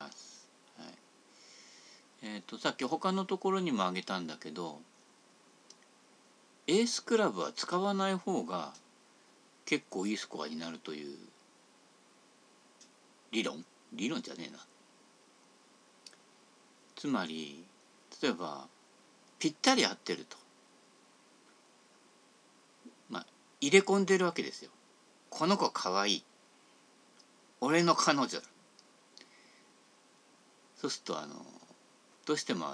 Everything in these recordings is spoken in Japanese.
ます。はい、さっき他のところにもあげたんだけど、エースクラブは使わない方が結構いいスコアになるという理論じゃねえな。つまり例えばぴったり合ってると、まあ入れ込んでるわけですよ。この子かわいい、俺の彼女だ。そうするとどうしても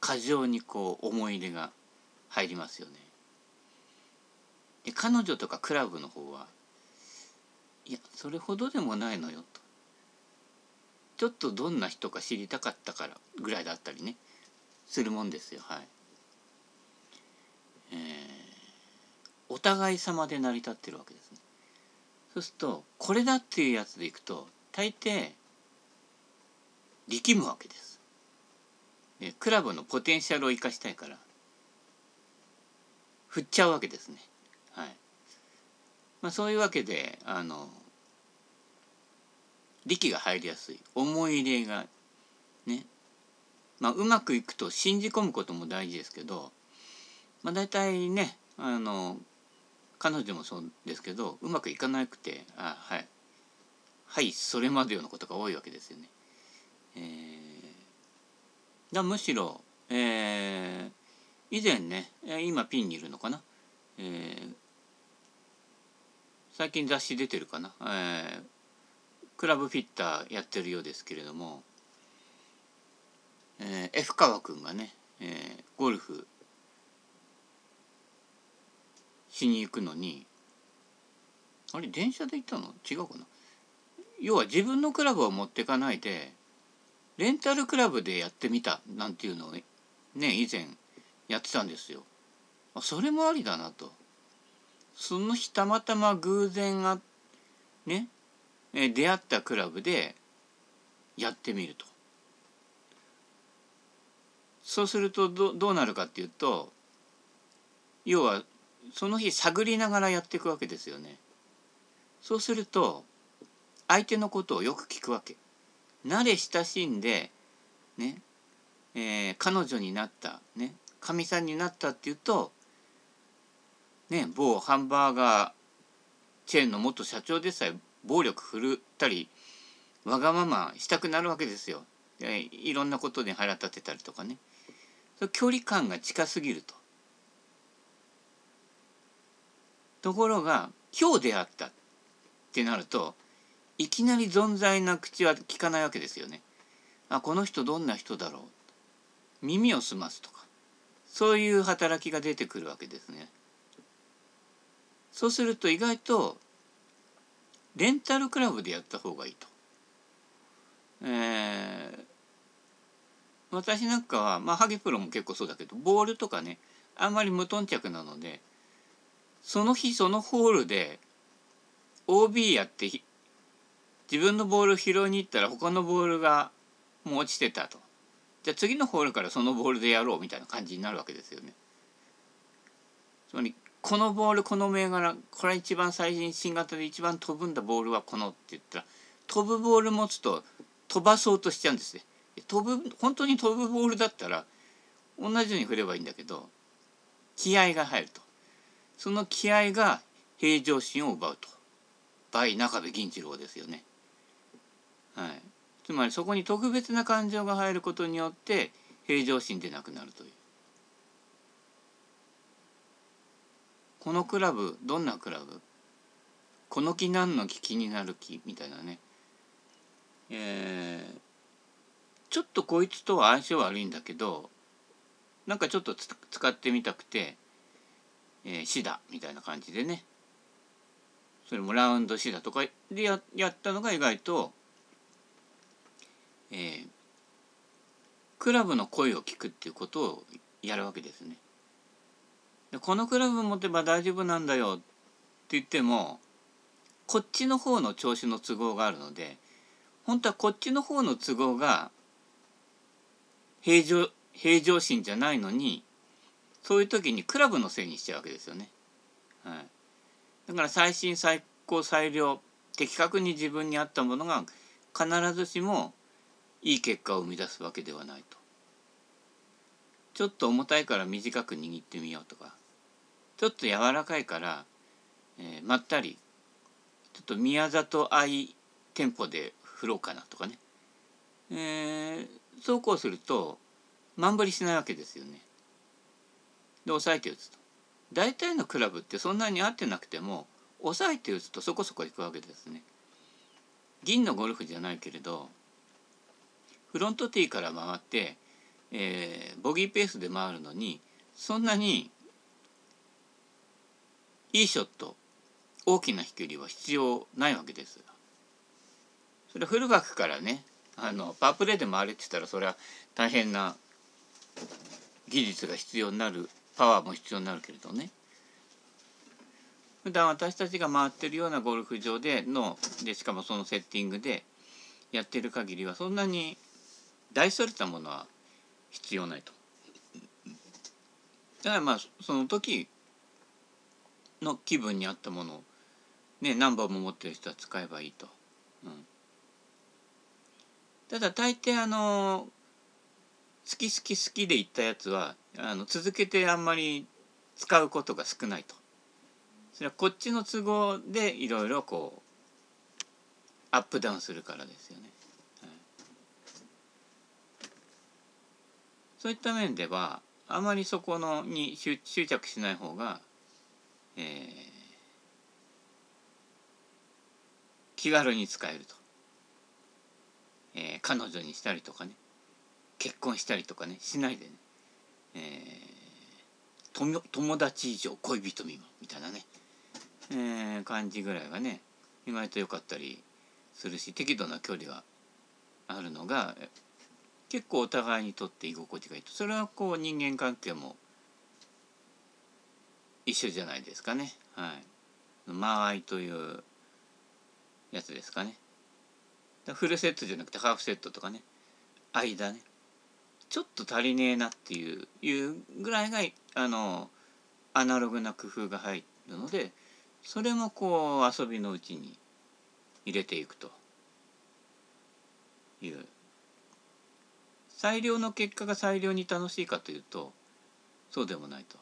過剰にこう思い入れが入りますよね。で彼女とかクラブの方は、いやそれほどでもないのよと、ちょっとどんな人か知りたかったからぐらいだったりねするもんですよ。はい、お互い様で成り立ってるわけですね。そうするとこれだっていうやつでいくと大抵力むわけです。でクラブのポテンシャルを生かしたいから振っちゃうわけですね。はい、まあ、そういうわけで力が入りやすい、思い入れがね、まあ、うまくいくと信じ込むことも大事ですけど、まあ、大体ね彼女もそうですけどうまくいかなくて「あはいはいそれまでよ」のことが多いわけですよね。だむしろ、以前ね、今ピンにいるのかな、最近雑誌出てるかな、クラブフィッターやってるようですけれども、F 川くんがね、ゴルフしに行くのに、あれ電車で行ったの違うかな、要は自分のクラブを持ってかないでレンタルクラブでやってみたなんていうのを ね以前やってたんですよ。それもありだなと。その日たまたま偶然がね出会ったクラブでやってみると。そうすると どうなるかっていうと、要はその日探りながらやっていくわけですよね。そうすると相手のことをよく聞くわけ。慣れ親しんで、ね彼女になったねかみさんになったっていうと、ね、某ハンバーガーチェーンの元社長でさえ暴力振るったりわがまましたくなるわけですよ。いろんなことで腹立てたりとかね、距離感が近すぎると。ところが今日出会ったってなるといきなり存在な口は聞かないわけですよね。あ、この人どんな人だろう、耳を澄ますとかそういう働きが出てくるわけですね。そうすると意外とレンタルクラブでやった方がいいと。私なんかは、まあ、ハゲプロも結構そうだけどボールとかねあんまり無頓着なので、その日そのホールで OB やって自分のボール拾いに行ったら他のボールがもう落ちてたと。じゃあ次のホールからそのボールでやろうみたいな感じになるわけですよね。つまりこのボールこの銘柄これ一番最新型で一番飛ぶんだボールはこのって言ったら、飛ぶボール持つと飛ばそうとしちゃうんですね。本当に飛ぶボールだったら同じように振ればいいんだけど気合が入ると。その気合が平常心を奪うと。バイ中部銀次郎ですよね。はい、つまりそこに特別な感情が入ることによって平常心でなくなるという。このクラブどんなクラブ、この木何の木気になる木みたいなね、ちょっとこいつとは相性悪いんだけどなんかちょっと使ってみたくてシダ、みたいな感じでね、それもラウンドシダとかで やったのが意外と、クラブの声を聞くっていうことをやるわけですね。このクラブ持てば大丈夫なんだよって言ってもこっちの方の調子の都合があるので、本当はこっちの方の都合が平常心じゃないのにそういう時にクラブのせいにしちゃうわけですよね。はい、だから最新最高最良的確に自分に合ったものが必ずしもいい結果を生み出すわけではないと。ちょっと重たいから短く握ってみようとか、ちょっと柔らかいから、まったりちょっと宮里愛テンポで振ろうかなとかね、そうこうすると満振りしないわけですよね。で抑えて打つと、大体のクラブってそんなに合ってなくても抑えて打つとそこそこいくわけですね。銀のゴルフじゃないけれどフロントティーから回って、ボギーペースで回るのにそんなにいいショット、大きな飛距離は必要ないわけです。それフルバックからね、パープレーで回れって言ったらそれは大変な技術が必要になる、パワーも必要になるけれどね。普段私たちが回ってるようなゴルフ場でしかもそのセッティングでやってる限りはそんなに大それたものは必要ないと。だからその時の気分に合ったものを、何本も持ってる人は使えばいいと。ただ大抵好き好き好きで行ったやつは続けてあんまり使うことが少ないと。それはこっちの都合でいろいろアップダウンするからですよね。そういった面ではあまりそこに執着しない方が気軽に使えると、彼女にしたりとかね、結婚したりとかねしないでね、友達以上恋人未満みたいなね、感じぐらいがね意外と良かったりするし、適度な距離があるのが結構お互いにとって居心地がいいと。それは人間関係も一緒じゃないですかね。間合いというやつですかね。フルセットじゃなくてハーフセットとかね、間ね、ちょっと足りねえなっていうぐらいがアナログな工夫が入るので、それも遊びのうちに入れていくという。最良の結果が最良に楽しいかというとそうでもないと。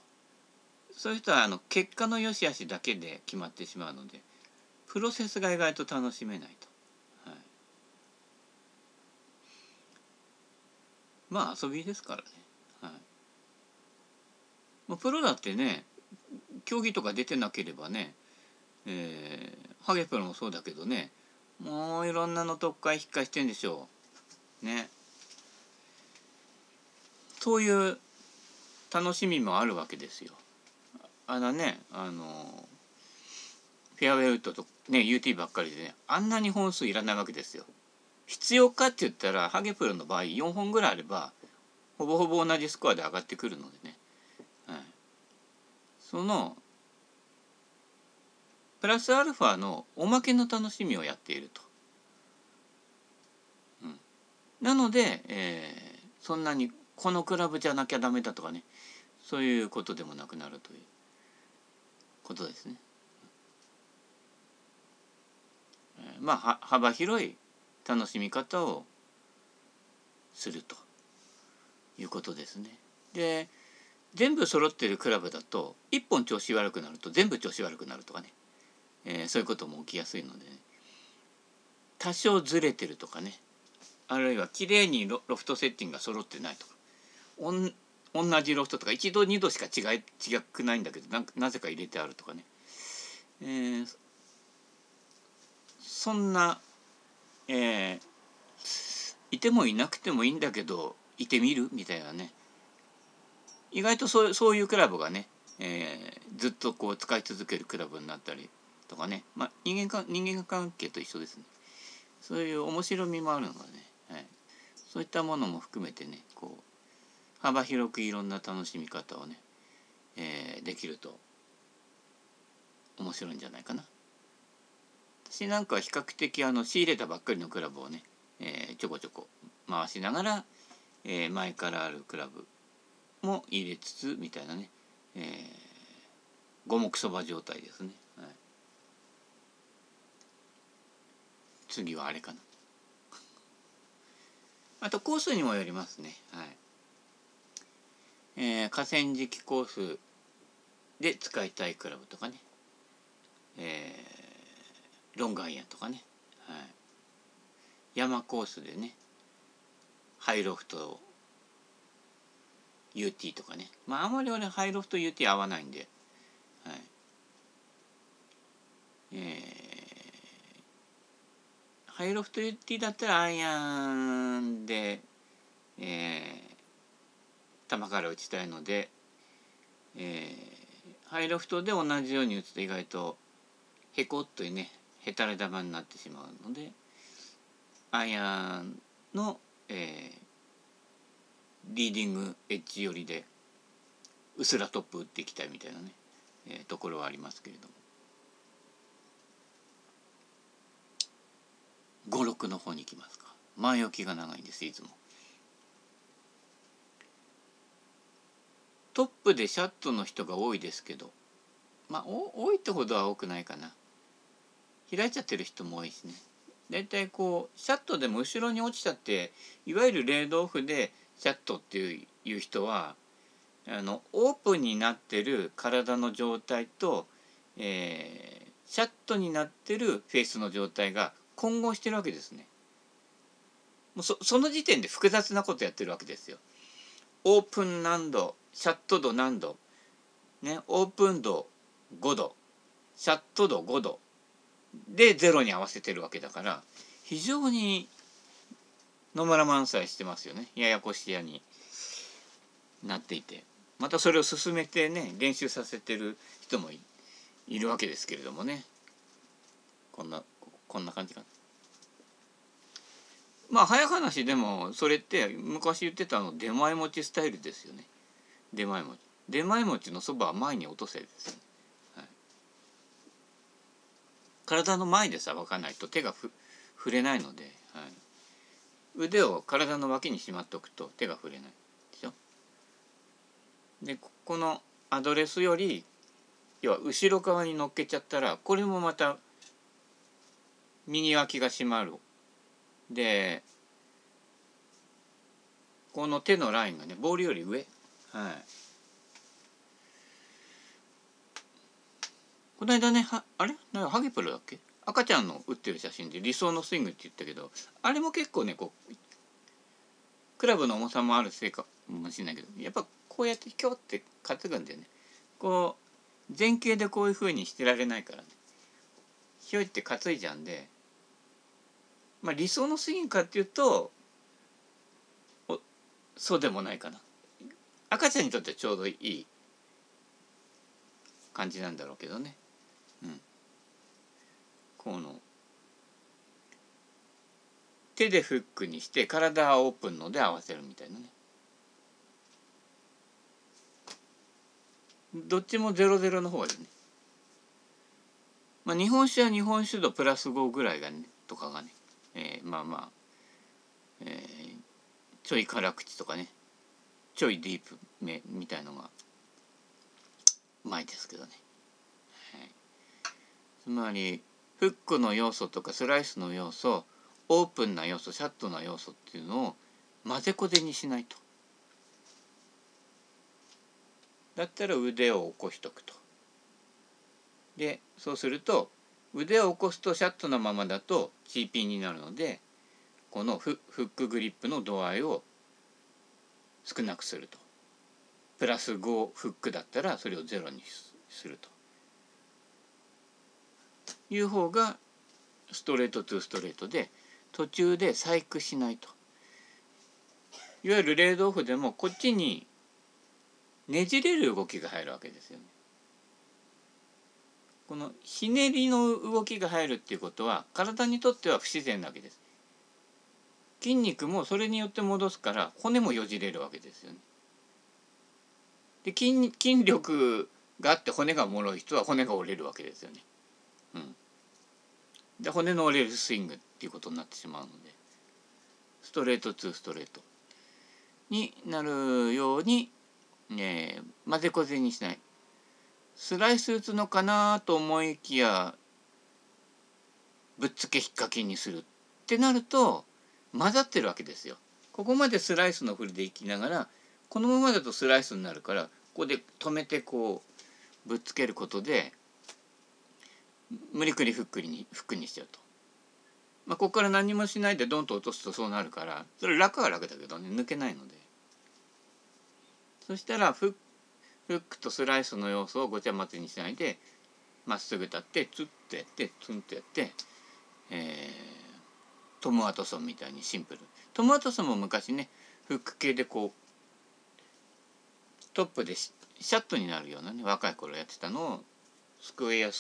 そういう人は結果の良し悪しだけで決まってしまうので、プロセスが意外と楽しめないと。遊びですからね。プロだってね、競技とか出てなければね、ハゲプロもそうだけどね、もういろんなの特会引っかいしてんでしょうね。そういう楽しみもあるわけですよ。フェアウェイウッドとね UT ばっかりでね、あんなに本数いらないわけですよ。必要かって言ったらハゲプロの場合4本ぐらいあればほぼほぼ同じスコアで上がってくるのでね、そのプラスアルファのおまけの楽しみをやっていると。なので、そんなにこのクラブじゃなきゃダメだとかね、そういうことでもなくなるということですね。幅広い楽しみ方をするということですね。で全部揃ってるクラブだと1本調子悪くなると全部調子悪くなるとかね、そういうことも起きやすいので、多少ずれてるとかね、あるいはきれいにロフトセッティングが揃ってないとか、同じロフトとか1度2度しか違くないんだけどなぜか入れてあるとかね、そんな、いてもいなくてもいいんだけどいてみるみたいなね、意外とそういうクラブがね、ずっと使い続けるクラブになったりとかね、人間関係と一緒ですね。そういう面白みもあるのがね、そういったものも含めてね、幅広くいろんな楽しみ方をね、できると面白いんじゃないかな。私なんかは比較的仕入れたばっかりのクラブをね、ちょこちょこ回しながら、前からあるクラブも入れつつみたいなね、五目そば状態ですね。次はあれかな。あとコースにもよりますね。はい、河川敷コースで使いたいクラブとかね、ロングアイアンとかね、はい、山コースでねハイロフト UT とかね、まああんまり俺ハイロフト UT 合わないんで、はい、ハイロフト UT だったらアイアンで、球から打ちたいので、ハイロフトで同じように打つと意外とへこっとねへたれ球になってしまうので、アイアンの、リーディングエッジ寄りでうすらトップ打っていきたいみたいなね、ところはありますけれども、5、6の方に行きますか。前置きが長いんですいつも。トップでシャットの人が多いですけど、まあ多いってほどは多くないかな。開いちゃってる人も多いしね。だいたいこうシャットでも後ろに落ちちゃって、いわゆるレイドオフでシャットっていう人は、オープンになってる体の状態と、シャットになってるフェースの状態が混合してるわけですね。もうその時点で複雑なことやってるわけですよ。オープン何度、シャット度何度、ね、オープン度5度、シャット度5度で0に合わせてるわけだから、非常に野村満載してますよね。ややこしやになっていて、またそれを進めてね練習させてる人も いるわけですけれどもね。こんな感じかな。まあ早話でもそれって昔言ってた出前持ちスタイルですよね。出前持ちのそばは前に落とせですよね、はい、体の前でさばかないと手が触れないので、はい、腕を体の脇にしまっておくと手が触れないでしょ。でこのアドレスより要は後ろ側に乗っけちゃったら、これもまた右脇が締まる。でこの手のラインがねボールより上、はい、この間ねあれなんかハゲプロだっけ、赤ちゃんの打ってる写真で理想のスイングって言ったけど、あれも結構ねこうクラブの重さもあるせいかもしれないけど、やっぱこうやってキョーって担ぐんだよね。こう前傾でこういうふうにしてられないからね、ひょいって担いじゃうんで、まあ理想のスイングかっていうとそうでもないかな。赤ちゃんにとってはちょうどいい感じなんだろうけどね、うん、この手でフックにして体はオープンので合わせるみたいなね。どっちも0-0の方がいいね。まあ、日本酒は日本酒度プラス5ぐらいがねとかがね、まあまあ、ちょい辛口とかねちょいディープめみたいのがうまいですけどね、はい、つまりフックの要素とかスライスの要素、オープンな要素、シャットな要素っていうのを混ぜこぜにしないと。だったら腕を起こしとくと。でそうすると腕を起こすとシャットのままだと CP になるので、このフックグリップの度合いを少なくすると。プラス5フックだったらそれを0にするという方がストレート2ストレートで、途中で細工しないと。いわゆるレイドオフでもこっちにねじれる動きが入るわけですよね。このひねりの動きが入るっていうことは体にとっては不自然なわけです。筋肉もそれによって戻すから骨もよじれるわけですよね。で 筋力があって骨が脆い人は骨が折れるわけですよね、うん、で骨の折れるスイングっていうことになってしまうので、ストレート2ストレートになるように、混ぜこぜにしない。スライス打つのかなと思いきやぶっつけ引っ掛けにするってなると混ざってるわけですよ。ここまでスライスの振りでいきながら、このままだとスライスになるから、ここで止めてこうぶっつけることで無理くりフックにしちゃうと、まあ、ここから何もしないでドンと落とすとそうなるから、それ楽は楽だけどね、抜けないので、そしたらフックとスライスの要素をごちゃ混ぜにしないで、まっすぐ立ってツッとやってツンとやって、トム・ワトソンみたいにシンプル。トム・ワトソンも昔ね、フック系でこうトップでシャットになるようなね、若い頃やってたのをスクエアで、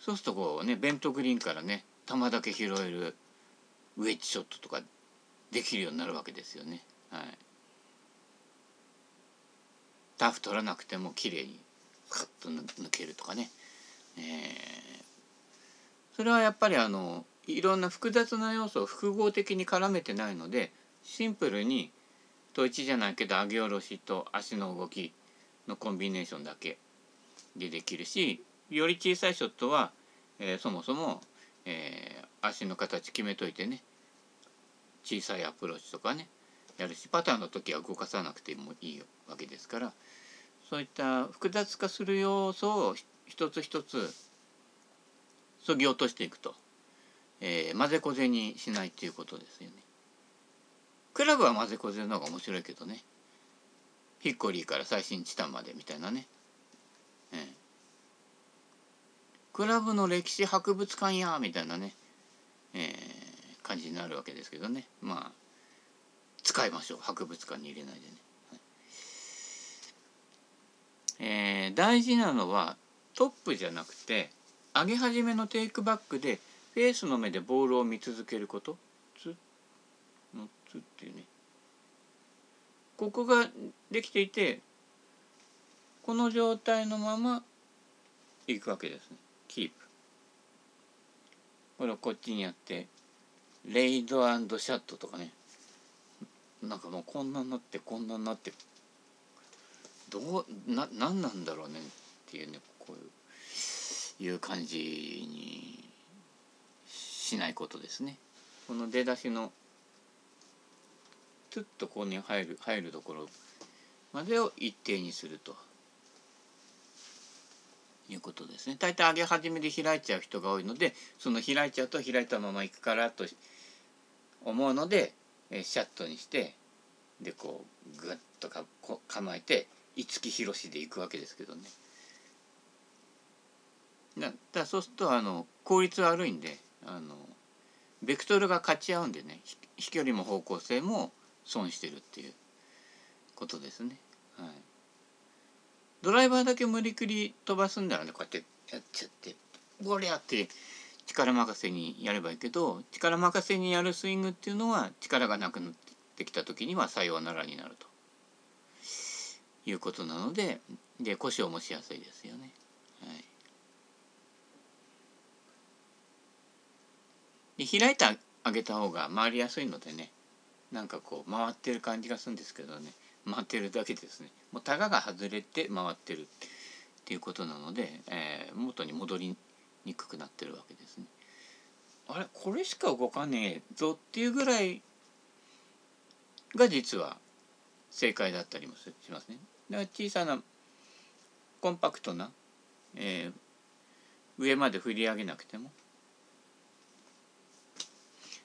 そうするとこうね、ベントグリーンからね球だけ拾えるウェッジショットとかできるようになるわけですよね。はい、タフ取らなくても綺麗にカッと抜けるとかね、それはやっぱりいろんな複雑な要素を複合的に絡めてないので、シンプルにと一じゃないけど上げ下ろしと足の動きのコンビネーションだけでできるし、より小さいショットは、そもそも、足の形決めといてね、小さいアプローチとかねやるし、パターの時は動かさなくてもいいわけですから、そういった複雑化する要素を一つ一つ削ぎ落としていくと、混ぜこぜにしないっていうことですよね。クラブは混ぜこぜの方が面白いけどね、ヒッコリーから最新チタンまでみたいなね、クラブの歴史博物館やみたいなね、感じになるわけですけどね、まあ使いましょう、博物館に入れないでね。大事なのはトップじゃなくて上げ始めのテイクバックでフェースの目でボールを見続けること、ツッのツッっていうね、ここができていて、この状態のままいくわけですね。キープ、これをこっちにやってレイド&シャットとかね、なんかもうこんなになって何なんだろうねっていうね、こういう感じにしないことですね。この出だしのちょっとここに入るところまでを一定にするということですね。大体上げ始めで開いちゃう人が多いので、その開いちゃうと開いたままいくからと思うので、シャットにして、でこうグッとかこう構えて五木ひろしでいくわけですけどね。だそうすると効率悪いんで、ベクトルが勝ち合うんでね、飛距離も方向性も損してるっていうことですね。はい、ドライバーだけ無理くり飛ばすんならね、こうやってやっちゃってゴリャって力任せにやればいいけど、力任せにやるスイングっていうのは力がなくなってきた時にはさようならになるということなので、で故障もしやすいですよね。はい、で開いてあげた方が回りやすいのでね、なんかこう回ってる感じがするんですけどね、回ってるだけですね。もうタガが外れて回ってるっていうことなので、元に戻りにくくなってるわけですね。あれこれしか動かねえぞっていうぐらいが実は正解だったりもしますね。だから小さなコンパクトな、上まで振り上げなくても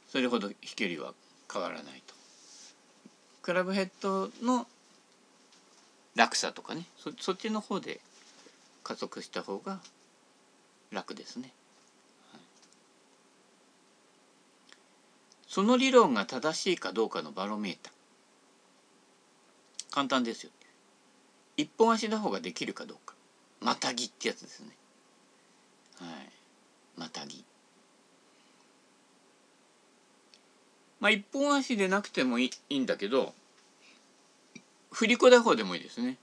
それほど飛距離は変わらないと。クラブヘッドの落差とかね、そっちの方で加速した方が楽ですね。はい、その理論が正しいかどうかのバロメーター、簡単ですよ。一本足打法ができるかどうか、またぎってやつですね。はい、またぎ、まあ一本足でなくてもいいんだけど、振り子打法でもいいですね。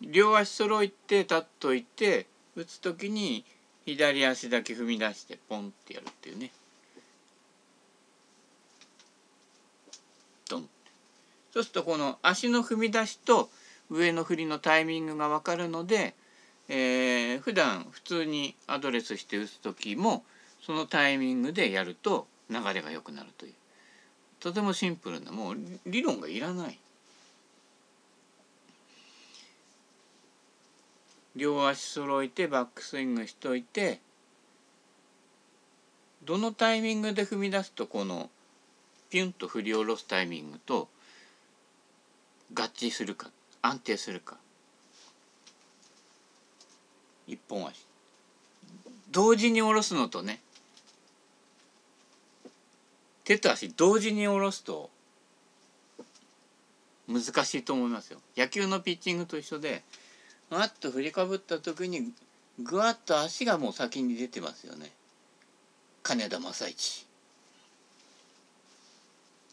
両足揃えて立っといて打つ時に左足だけ踏み出してポンってやるっていうね、ドン。そうするとこの足の踏み出しと上の振りのタイミングが分かるので、普段普通にアドレスして打つ時もそのタイミングでやると流れが良くなるという、とてもシンプルな、もう理論がいらない。両足揃えてバックスイングしといて、どのタイミングで踏み出すとこのピュンと振り下ろすタイミングと合致するか、安定するか。一本足同時に下ろすのとね、手と足同時に下ろすと難しいと思いますよ。野球のピッチングと一緒で、わっと振りかぶった時にぐわっと足がもう先に出てますよね、金田正一。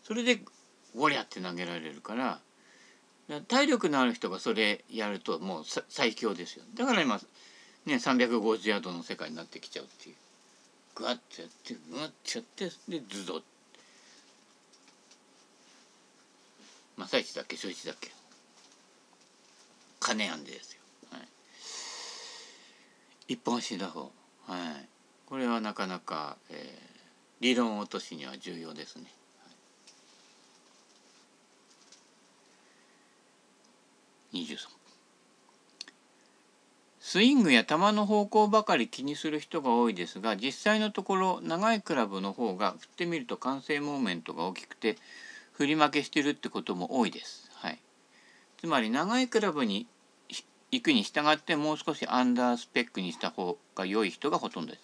それでゴリャって投げられるから、体力のある人がそれやるともう最強ですよ。だから今ね、350ヤードの世界になってきちゃうっていう。グワッとやってグワッとやってでズドッ。正一だっけ正一だっけ、金安ですよ、はい、一本足打法、はい、これはなかなか、理論落としには重要ですね。23、スイングや球の方向ばかり気にする人が多いですが、実際のところ長いクラブの方が振ってみると完成モーメントが大きくて振り負けしてるってことも多いです、はい、つまり長いクラブに行くに従ってもう少しアンダースペックにした方が良い人がほとんどです。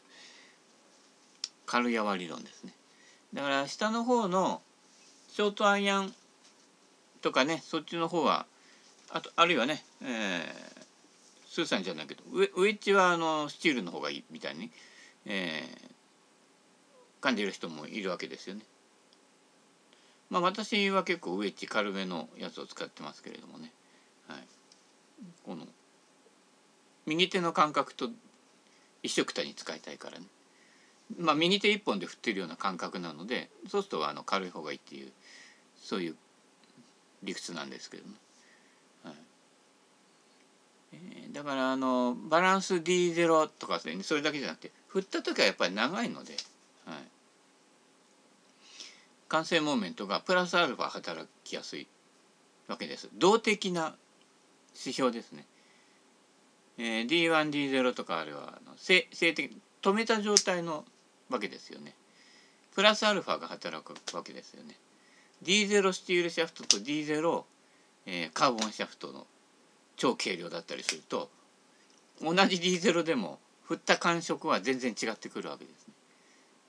軽やわ理論ですね。だから下の方のショートアイアンとかね、そっちの方は、あとあるいはね、スーさんじゃないけどウエッジはスチールの方がいいみたいに、感じる人もいるわけですよね。まあ私は結構ウエッジ軽めのやつを使ってますけれどもね、はい、この右手の感覚と一緒くたに使いたいからね、まあ右手一本で振ってるような感覚なので、そうすると軽い方がいいっていう、そういう理屈なんですけどね。だからバランス D0 とかですね、それだけじゃなくて振った時はやっぱり長いので、はい、完成モーメントがプラスアルファ働きやすいわけです。動的な指標ですね、D1、D0 とかあれは静的、止めた状態のわけですよね。プラスアルファが働くわけですよね。 D0 スチールシャフトと D0、カーボンシャフトの超軽量だったりすると、同じ D0 でも振った感触は全然違ってくるわけです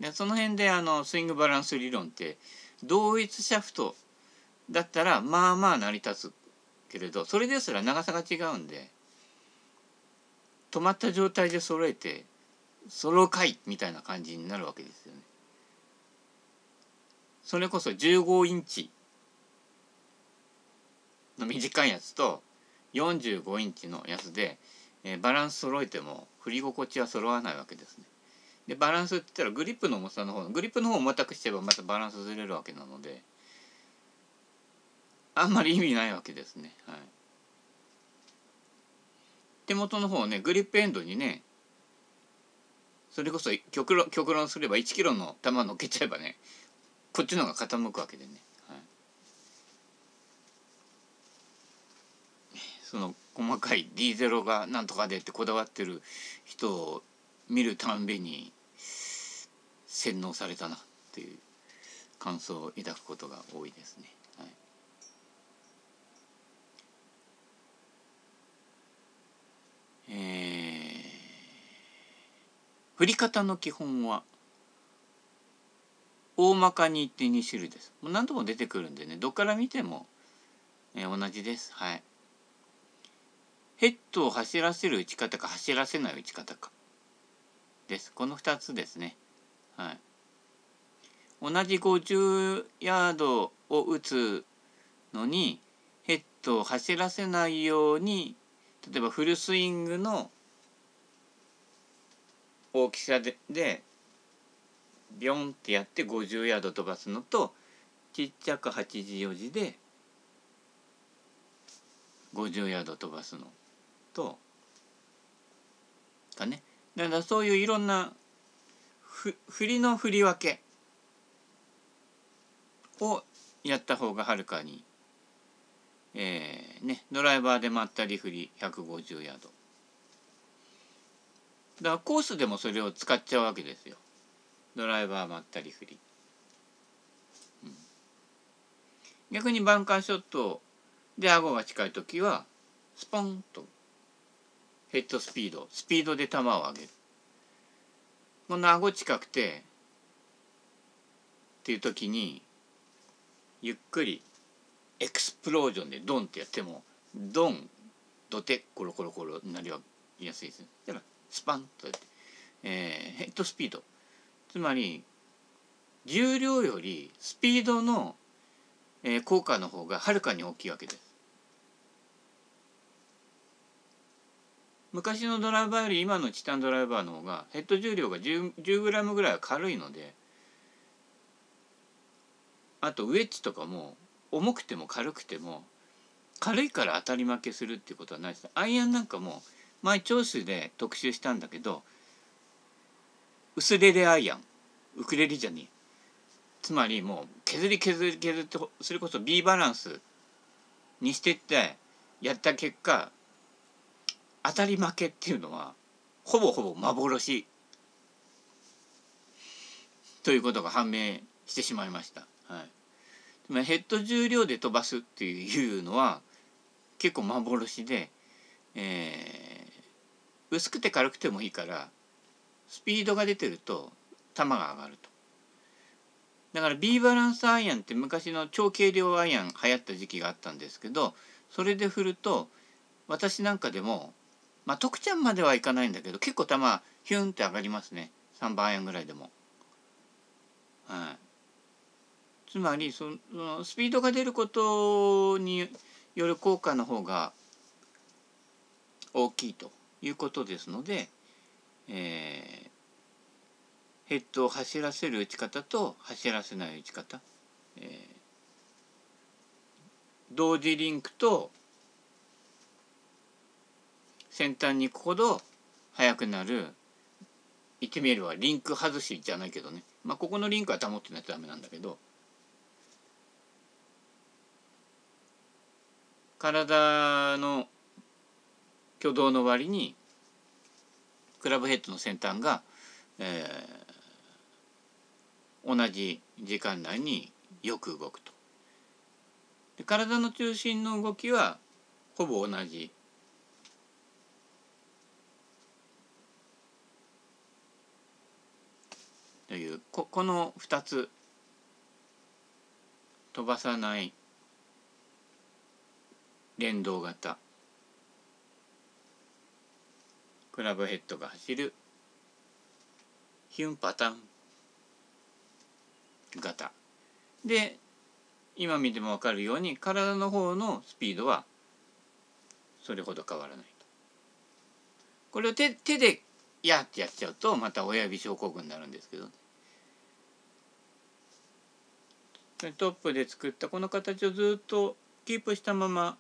ね。でその辺でスイングバランス理論って、同一シャフトだったらまあまあ成り立つけれど、それですら長さが違うんで、止まった状態で揃えて揃うかいみたいな感じになるわけですよね。それこそ15インチの短いやつと45インチのやつで、バランス揃えても振り心地は揃わないわけですね。でバランスって言ったらグリップの重さの方、グリップの方を重たくしてばまたバランスずれるわけなので、あんまり意味ないわけですね。はい、手元の方をね、グリップエンドにね、それこそ極論すれば1キロの球乗っけちゃえばね、こっちの方が傾くわけでね。その細かい D0 がなんとかでってこだわってる人を見るたんびに洗脳されたなっていう感想を抱くことが多いですね。はい、振り方の基本は大まかに言って2種類です。もう何度も出てくるんでね、どっから見ても、同じです。はい。ヘッドを走らせる打ち方か走らせない打ち方かです。この2つですね。はい、同じ50ヤードを打つのにヘッドを走らせないように、例えばフルスイングの大きさでビョンってやって50ヤード飛ばすのと、ちっちゃく84字で50ヤード飛ばすのとかね。だからそういういろんな振りの振り分け、をやった方がはるかに、ドライバーでまったり振り150ヤードだから、コースでもそれを使っちゃうわけですよ、ドライバーまったり振り。逆にバンカーショットで顎が近い時はスポンとヘッドスピードで球を上げる。こんな顎近くてっていう時にゆっくりエクスプロージョンでドンってやってもドテコロコロコロになりやすいですね。だからスパンとやって、ヘッドスピード、つまり重量よりスピードの効果の方がはるかに大きいわけです。昔のドライバーより今のチタンドライバーの方がヘッド重量が 10g ぐらいは軽いので、あとウエッジとかも重くても軽くても軽いから当たり負けするっていうことはないです。アイアンなんかも前長州で特集したんだけど、薄レレアイアン、ウクレレじゃねえ、つまりもう削り削ってそれこそ B バランスにしてってやった結果、当たり負けっていうのはほぼ幻ということが判明してしまいました。はい、つまりヘッド重量で飛ばすっていうのは結構幻で、薄くて軽くてもいいからスピードが出てると球が上がると。だから B バランスアイアンって昔の超軽量アイアン流行った時期があったんですけど、それで振ると私なんかでもまあ特ちゃんまではいかないんだけど結構球ヒュンって上がりますね、3番アイアンぐらいでも。はい、つまりそのスピードが出ることによる効果の方が大きいということですので、ヘッドを走らせる打ち方と走らせない打ち方、同時リンクと先端に行くほど速くなる、言ってみればリンク外しじゃないけどね、まあここのリンクは保ってないとダメなんだけど、体の挙動の割にクラブヘッドの先端が同じ時間内によく動くと。で、体の中心の動きはほぼ同じ。というこの2つ、飛ばさない連動型、クラブヘッドが走るヒュンパターン型で、今見ても分かるように体の方のスピードはそれほど変わらないと。これを手でやってやっちゃうとまた親指症候群になるんですけど、トップで作ったこの形をずっとキープしたまま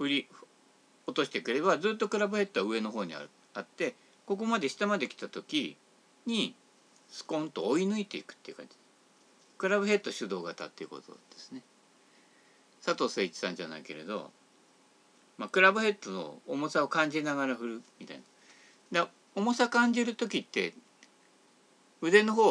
落としていければずっとクラブヘッドは上の方にあって、ここまで下まで来た時にスコンと追い抜いていくっていう感じ。クラブヘッド主導型っていうことですね。佐藤誠一さんじゃないけれど、まあ、クラブヘッドの重さを感じながら振るみたいな。重さ感じる時って腕の方